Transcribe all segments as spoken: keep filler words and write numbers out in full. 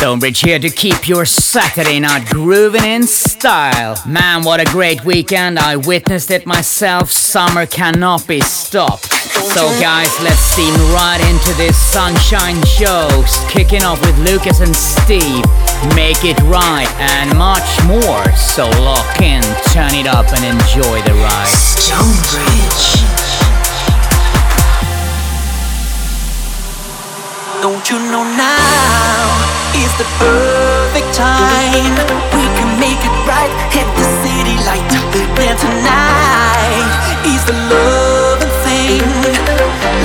Stonebridge here to keep your Saturday night grooving in style. Man, what a great weekend. I witnessed it myself. Summer cannot be stopped. So guys, let's steam right into this sunshine show. Kicking off with Lucas and Steve, Make It Right, and much more. So lock in, turn it up, and enjoy the ride. Stonebridge. Don't you know now is the perfect time? We can make it right, hit the city light. And tonight is the love and thing.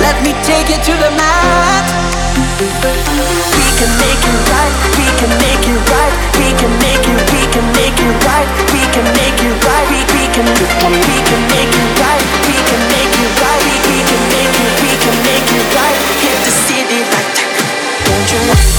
Let me take you to the night. We can make it right, we can make it right, we can make it, we can make it right, we can make it right, we can, we can make it right, we can make it right, we can make it, we can make it right, hit the city light. Don't you want?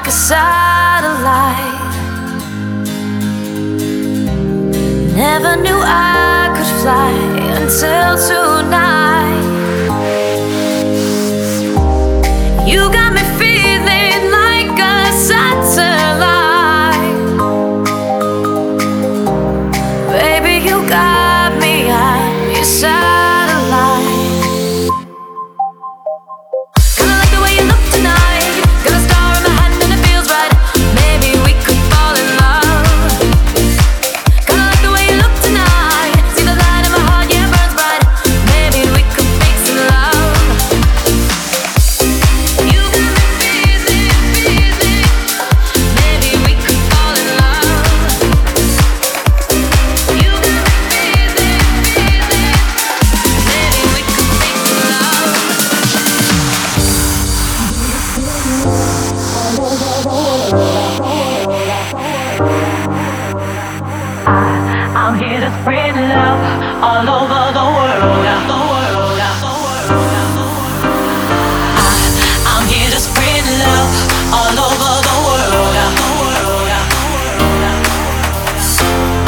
like a satellite. Never knew I could fly until tonight. You got me feeling like a satellite. Baby, you got me, I'm your satellite. Kinda like the way you look tonight. Got a star in my hand and it feels right. Maybe we could fall in love. Kinda like the way you look tonight. See the light in my heart, yeah, it burns bright. Maybe we could make some love. You got me feeling, feeling. Maybe we could fall in love. You got me feeling, feeling. Maybe we could make some love. I'm here to spread love all over the world. The world, the world. I, I'm here to spread love all over the world. The world,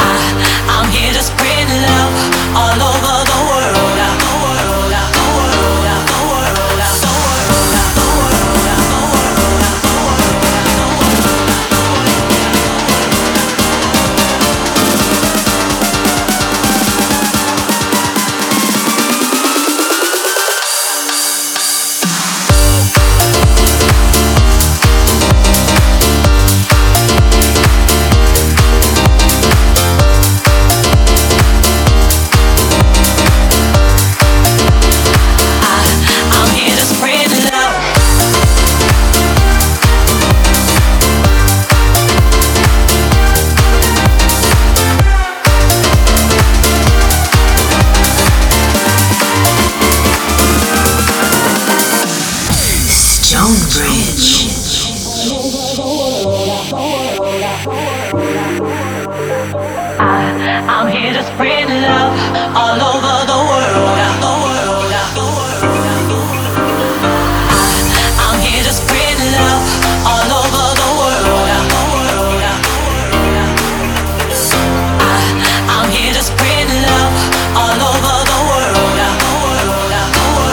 I, I'm here to spread love all over the world. The world, the world, the world, the world. I'm here to spread love. Stonebridge. I, I'm here to spread love all over the world. The world, the world. I, I'm here to spread love all over the world. The world, I, I'm here to spread love all over the world. The world, the world, the world, the world, the world,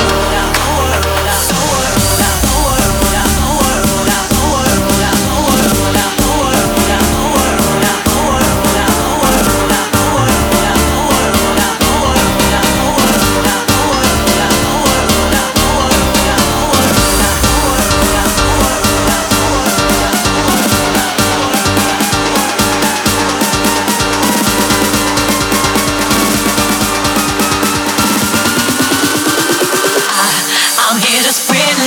the world, the world, the world, the world, I, I'm here to spread love. I, I'm here to spread love. I, I'm here to spread love all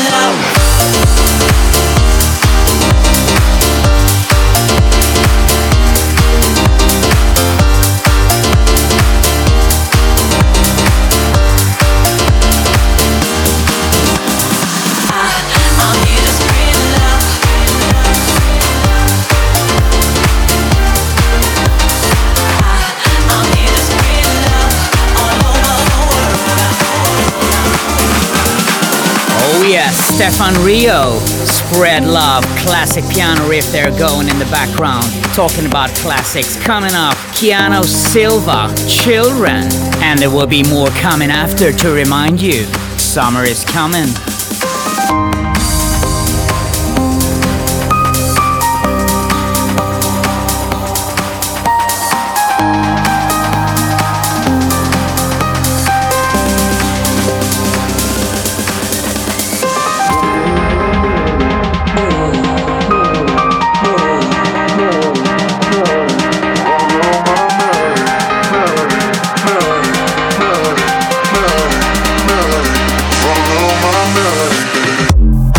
over the world. Oh yes, Stefan Rio, Spread Love, classic piano riff there going in the background. Talking about classics, coming up, Keanu Silva, Children. And there will be more coming after to remind you, summer is coming. Follow my melody.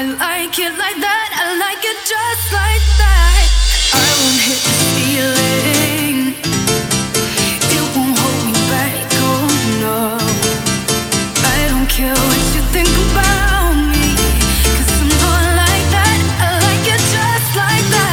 I like it like that, I like it just like that. I won't hit the ceiling, it won't hold me back, oh no. I don't care what you think about me, 'cause I'm not like that, I like it just like that.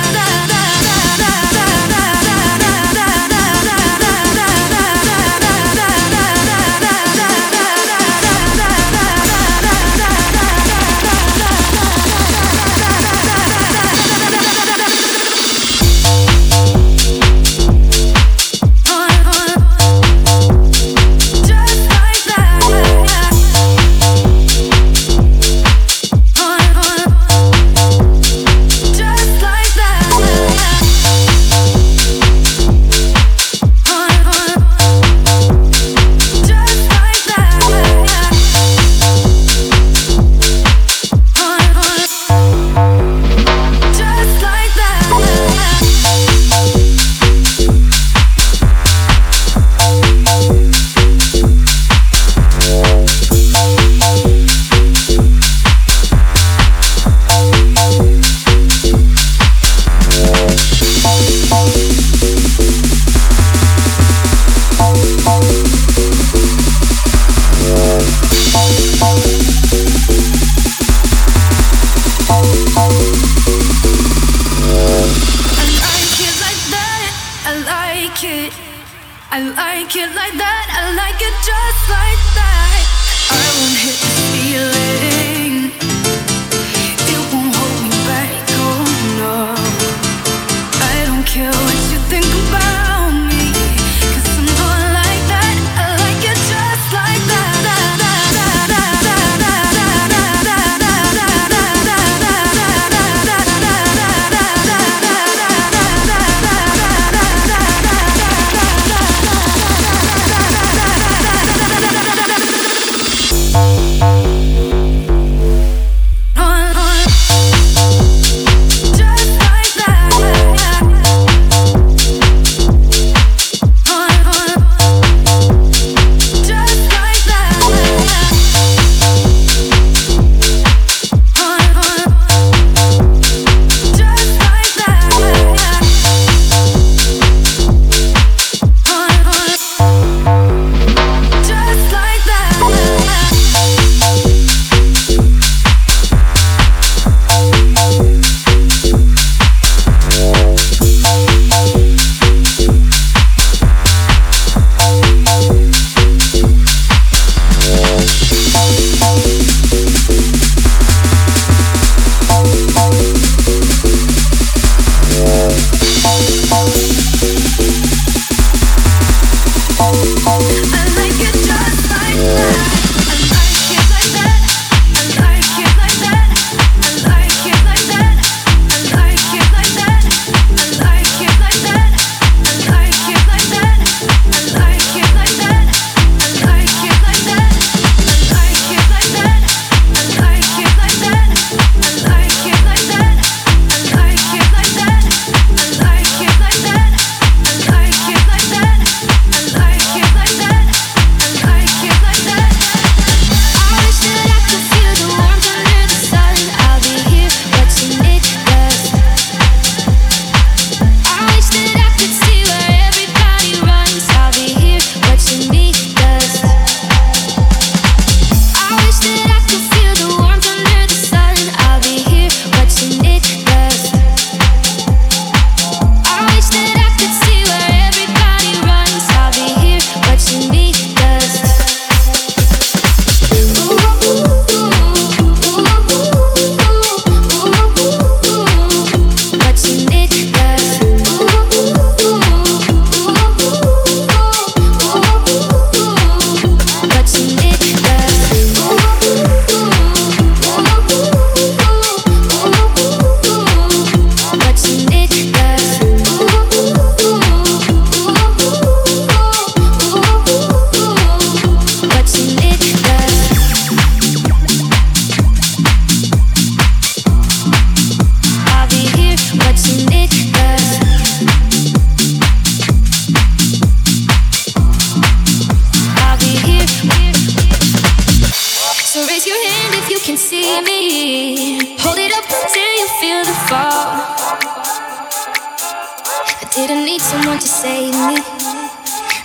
Didn't need someone to save me.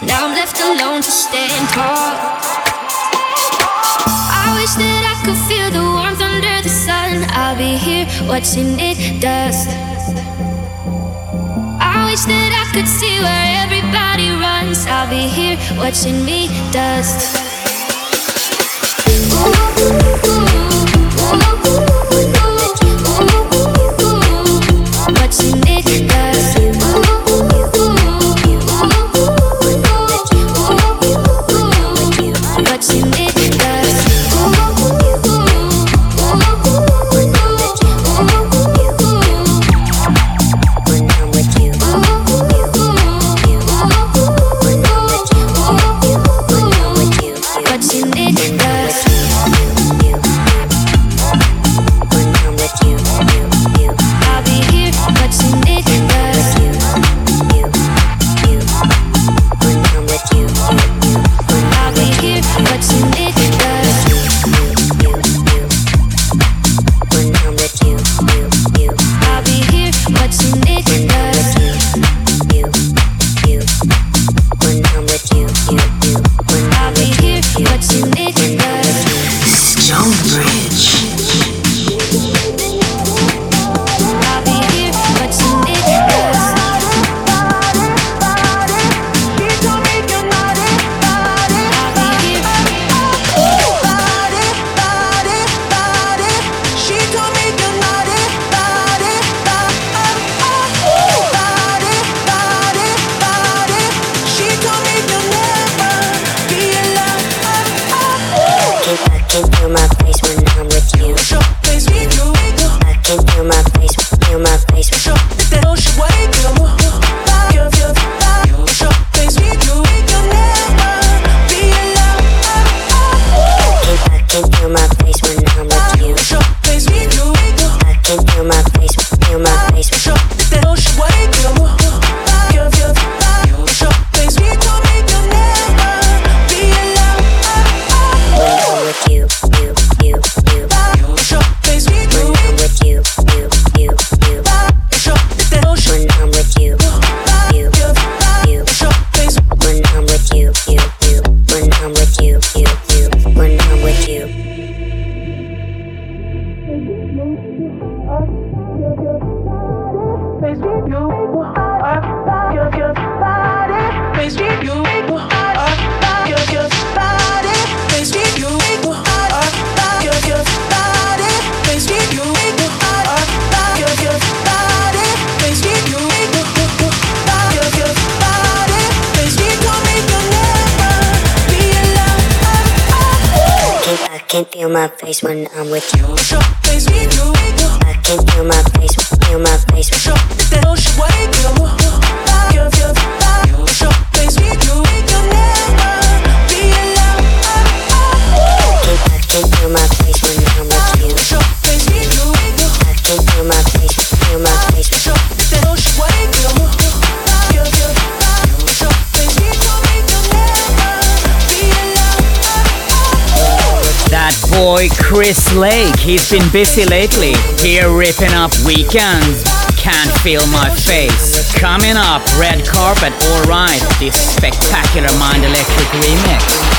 Now I'm left alone to stand tall. I wish that I could feel the warmth under the sun. I'll be here watching it dust. I wish that I could see where everybody runs. I'll be here watching me dust. Ooh, ooh, ooh, ooh. Chris Lake, he's been busy lately, here ripping up weekends. Can't feel my face. Coming up, red carpet, alright, this spectacular Mind Electric remix.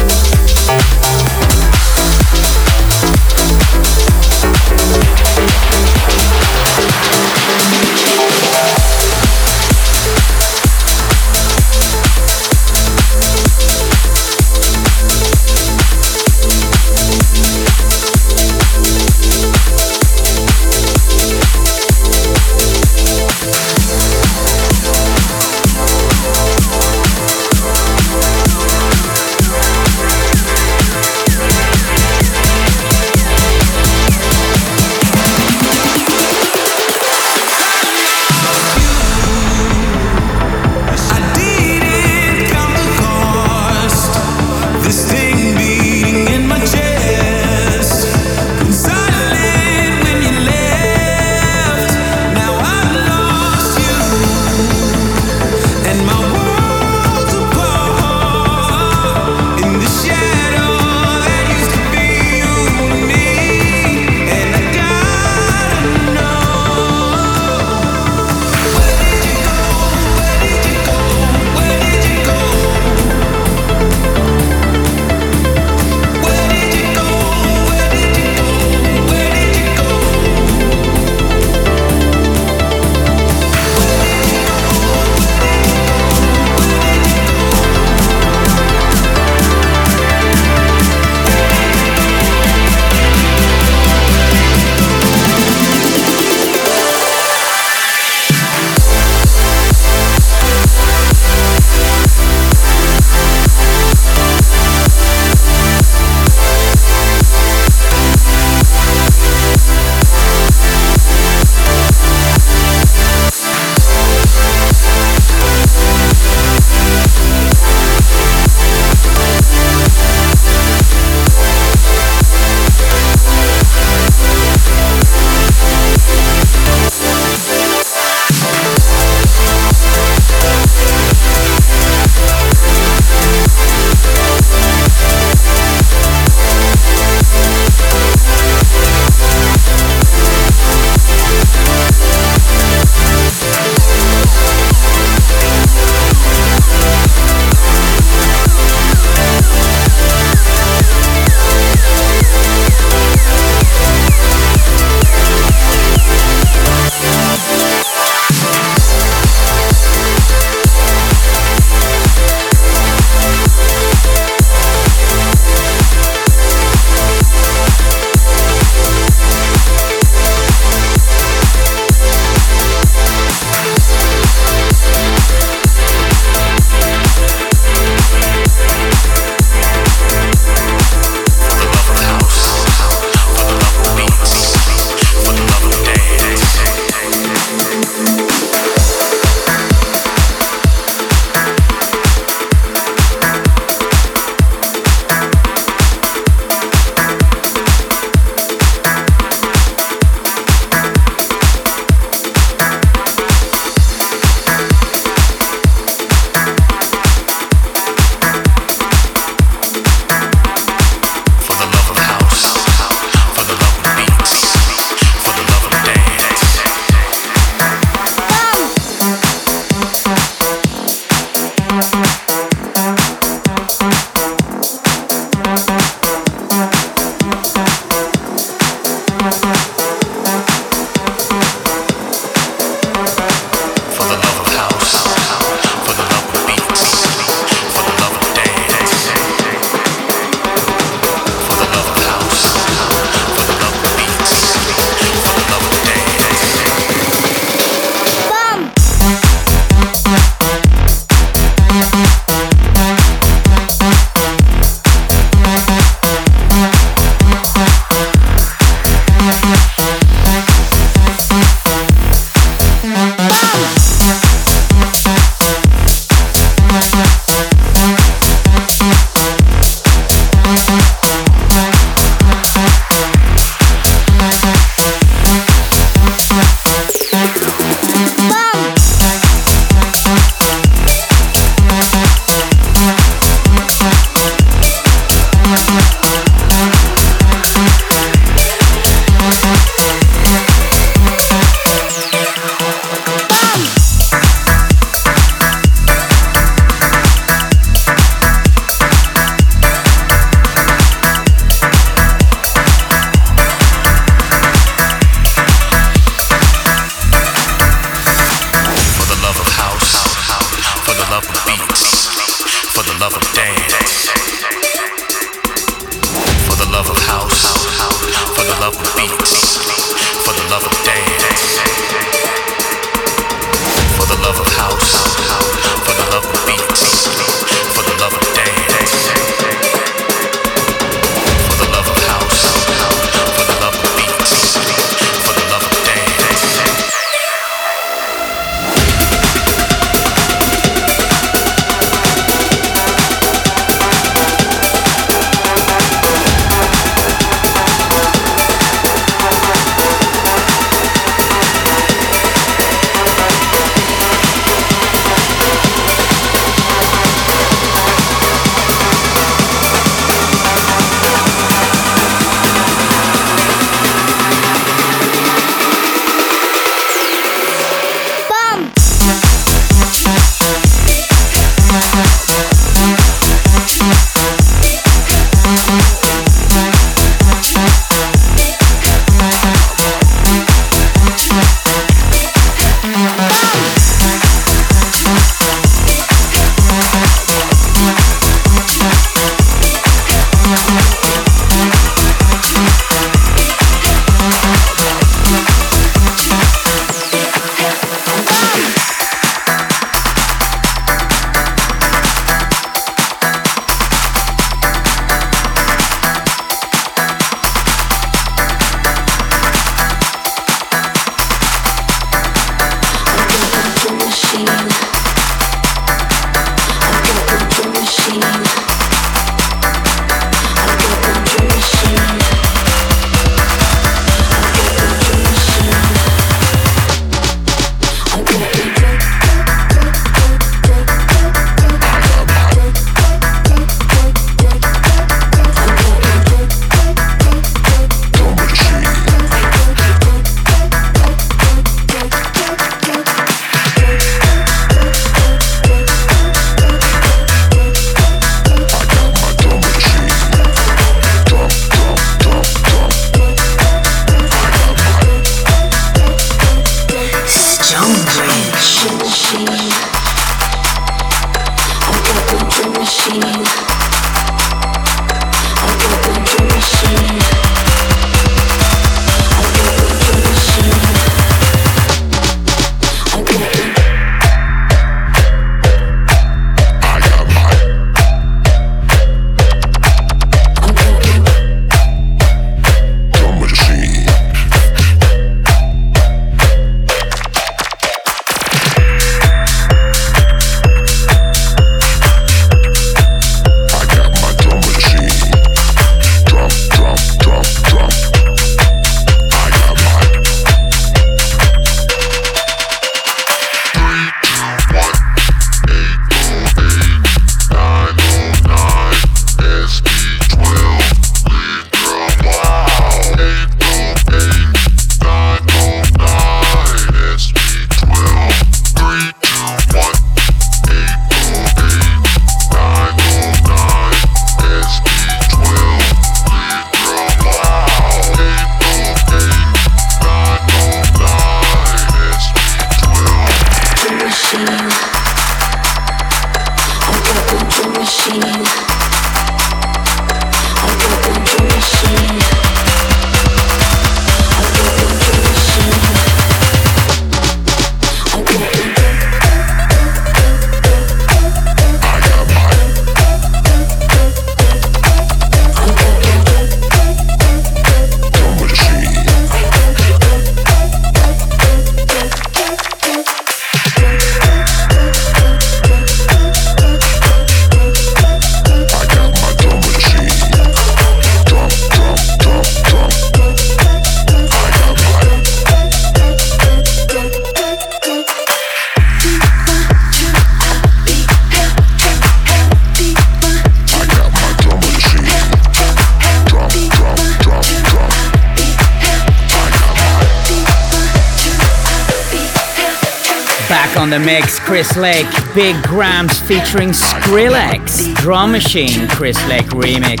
on the mix, Chris Lake, Big Grams featuring Skrillex, Drum Machine, Chris Lake remix.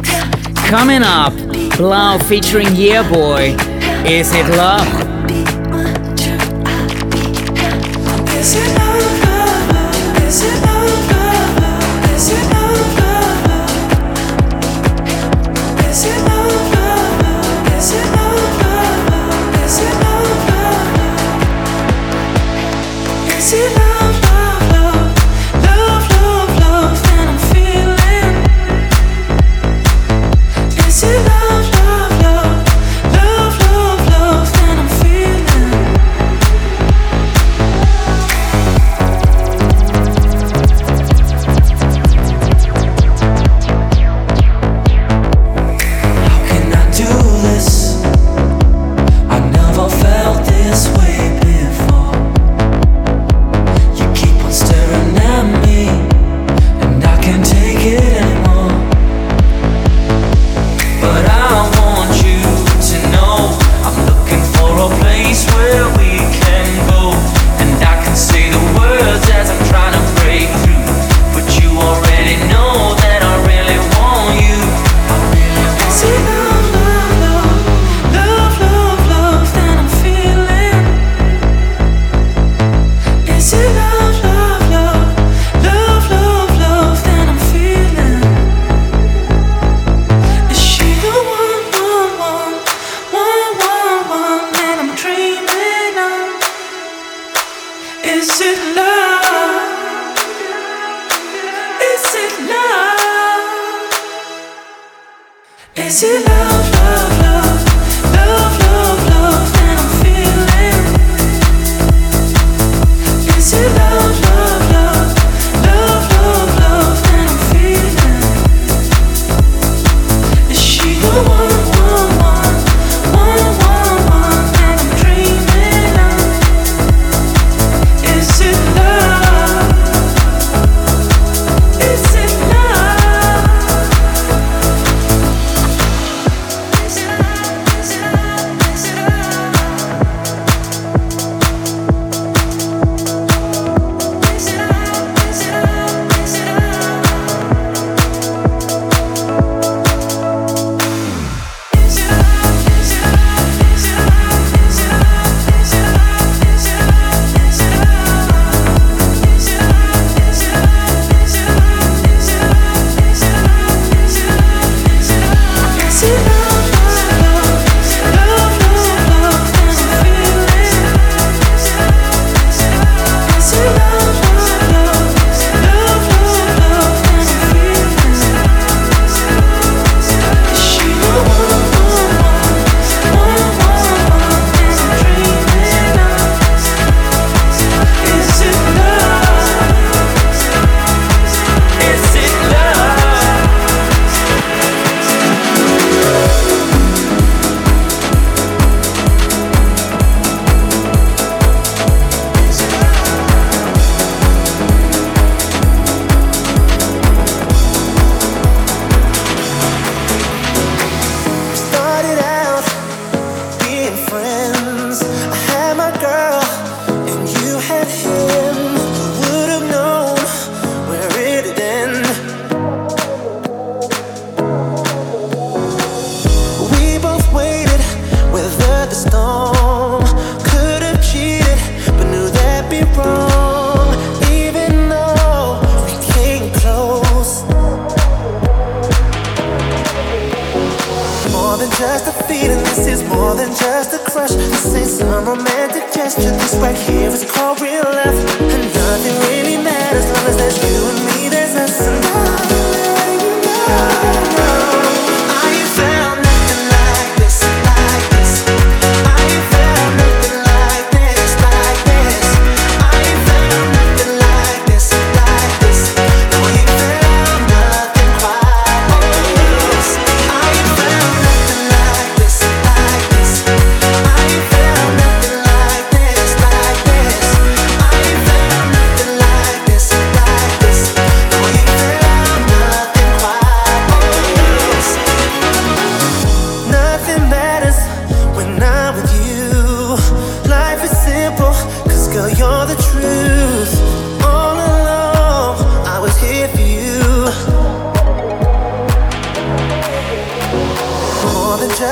Coming up, Blau featuring Yeah Boy, Is It Love?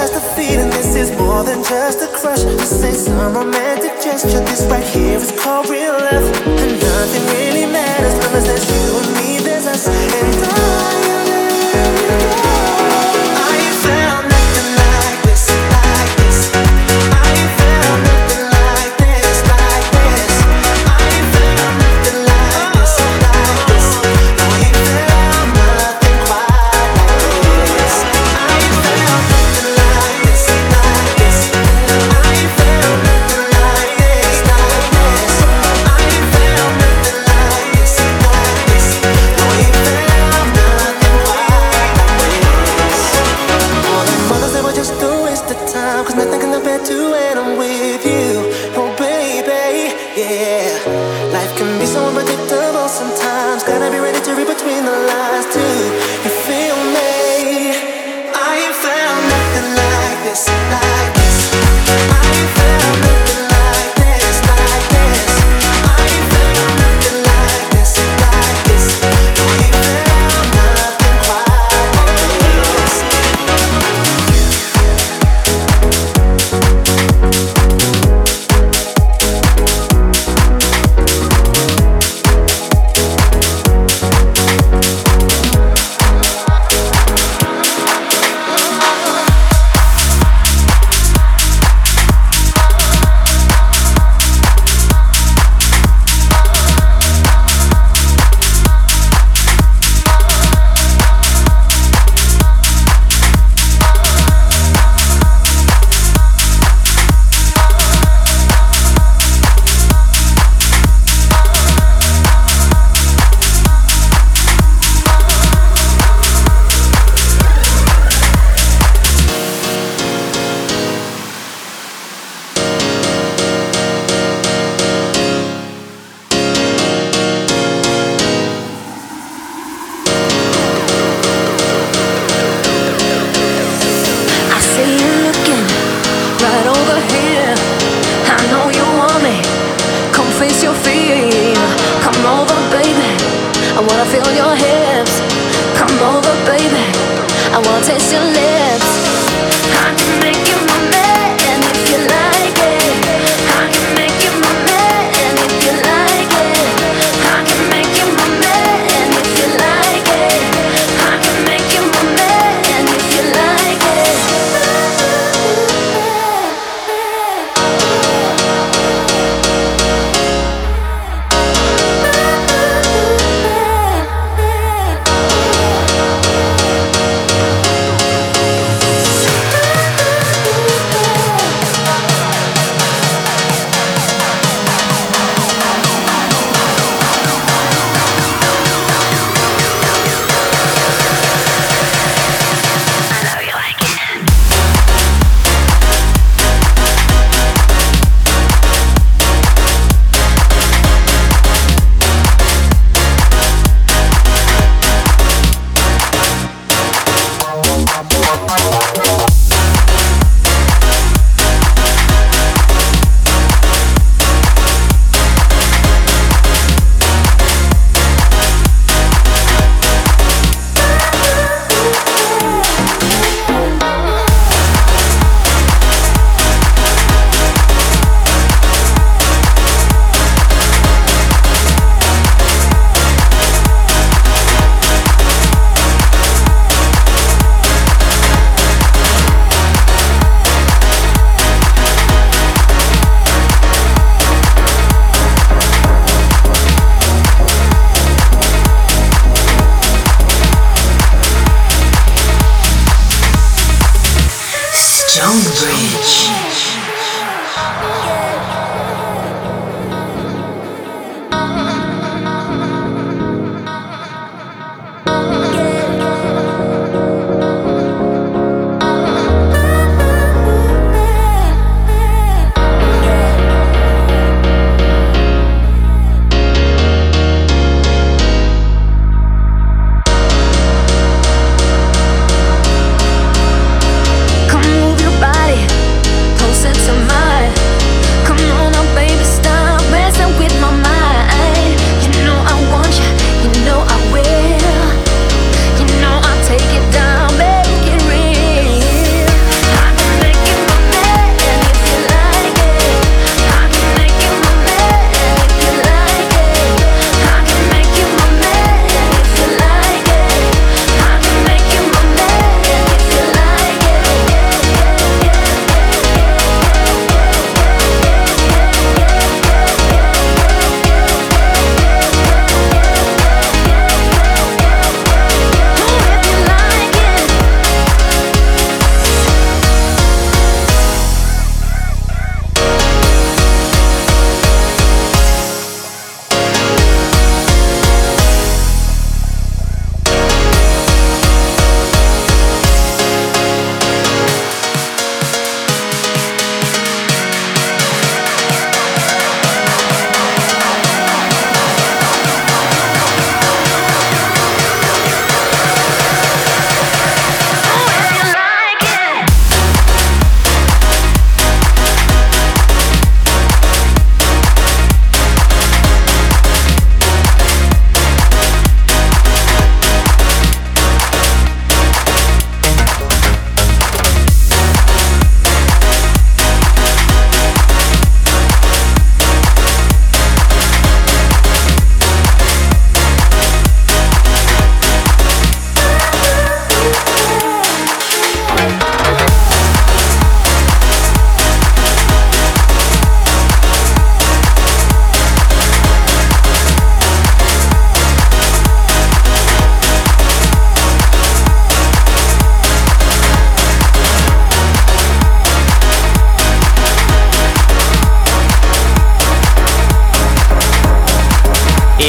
just a feeling, this is more than just a crush. This ain't some romantic gesture, this right here is called real love. And nothing really matters, long as there's you and me, there's us. And I, I, I, I, I,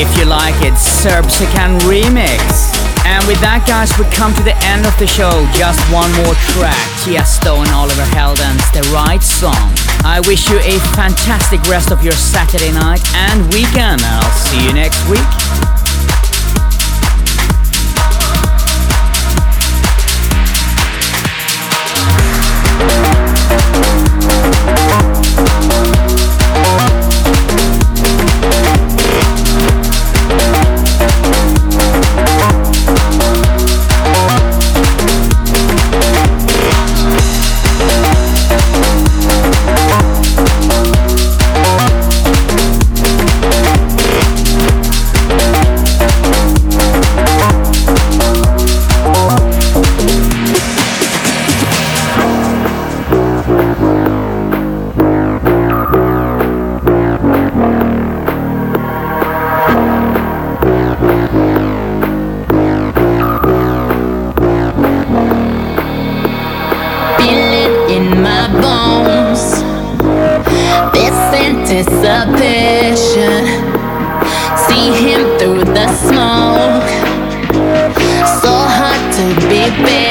If You Like It, Serbsican remix. And with that, guys, we come to the end of the show. Just one more track, Tiësto and Oliver Heldens, The Right Song. I wish you a fantastic rest of your Saturday night and weekend. I'll see you next week. Baby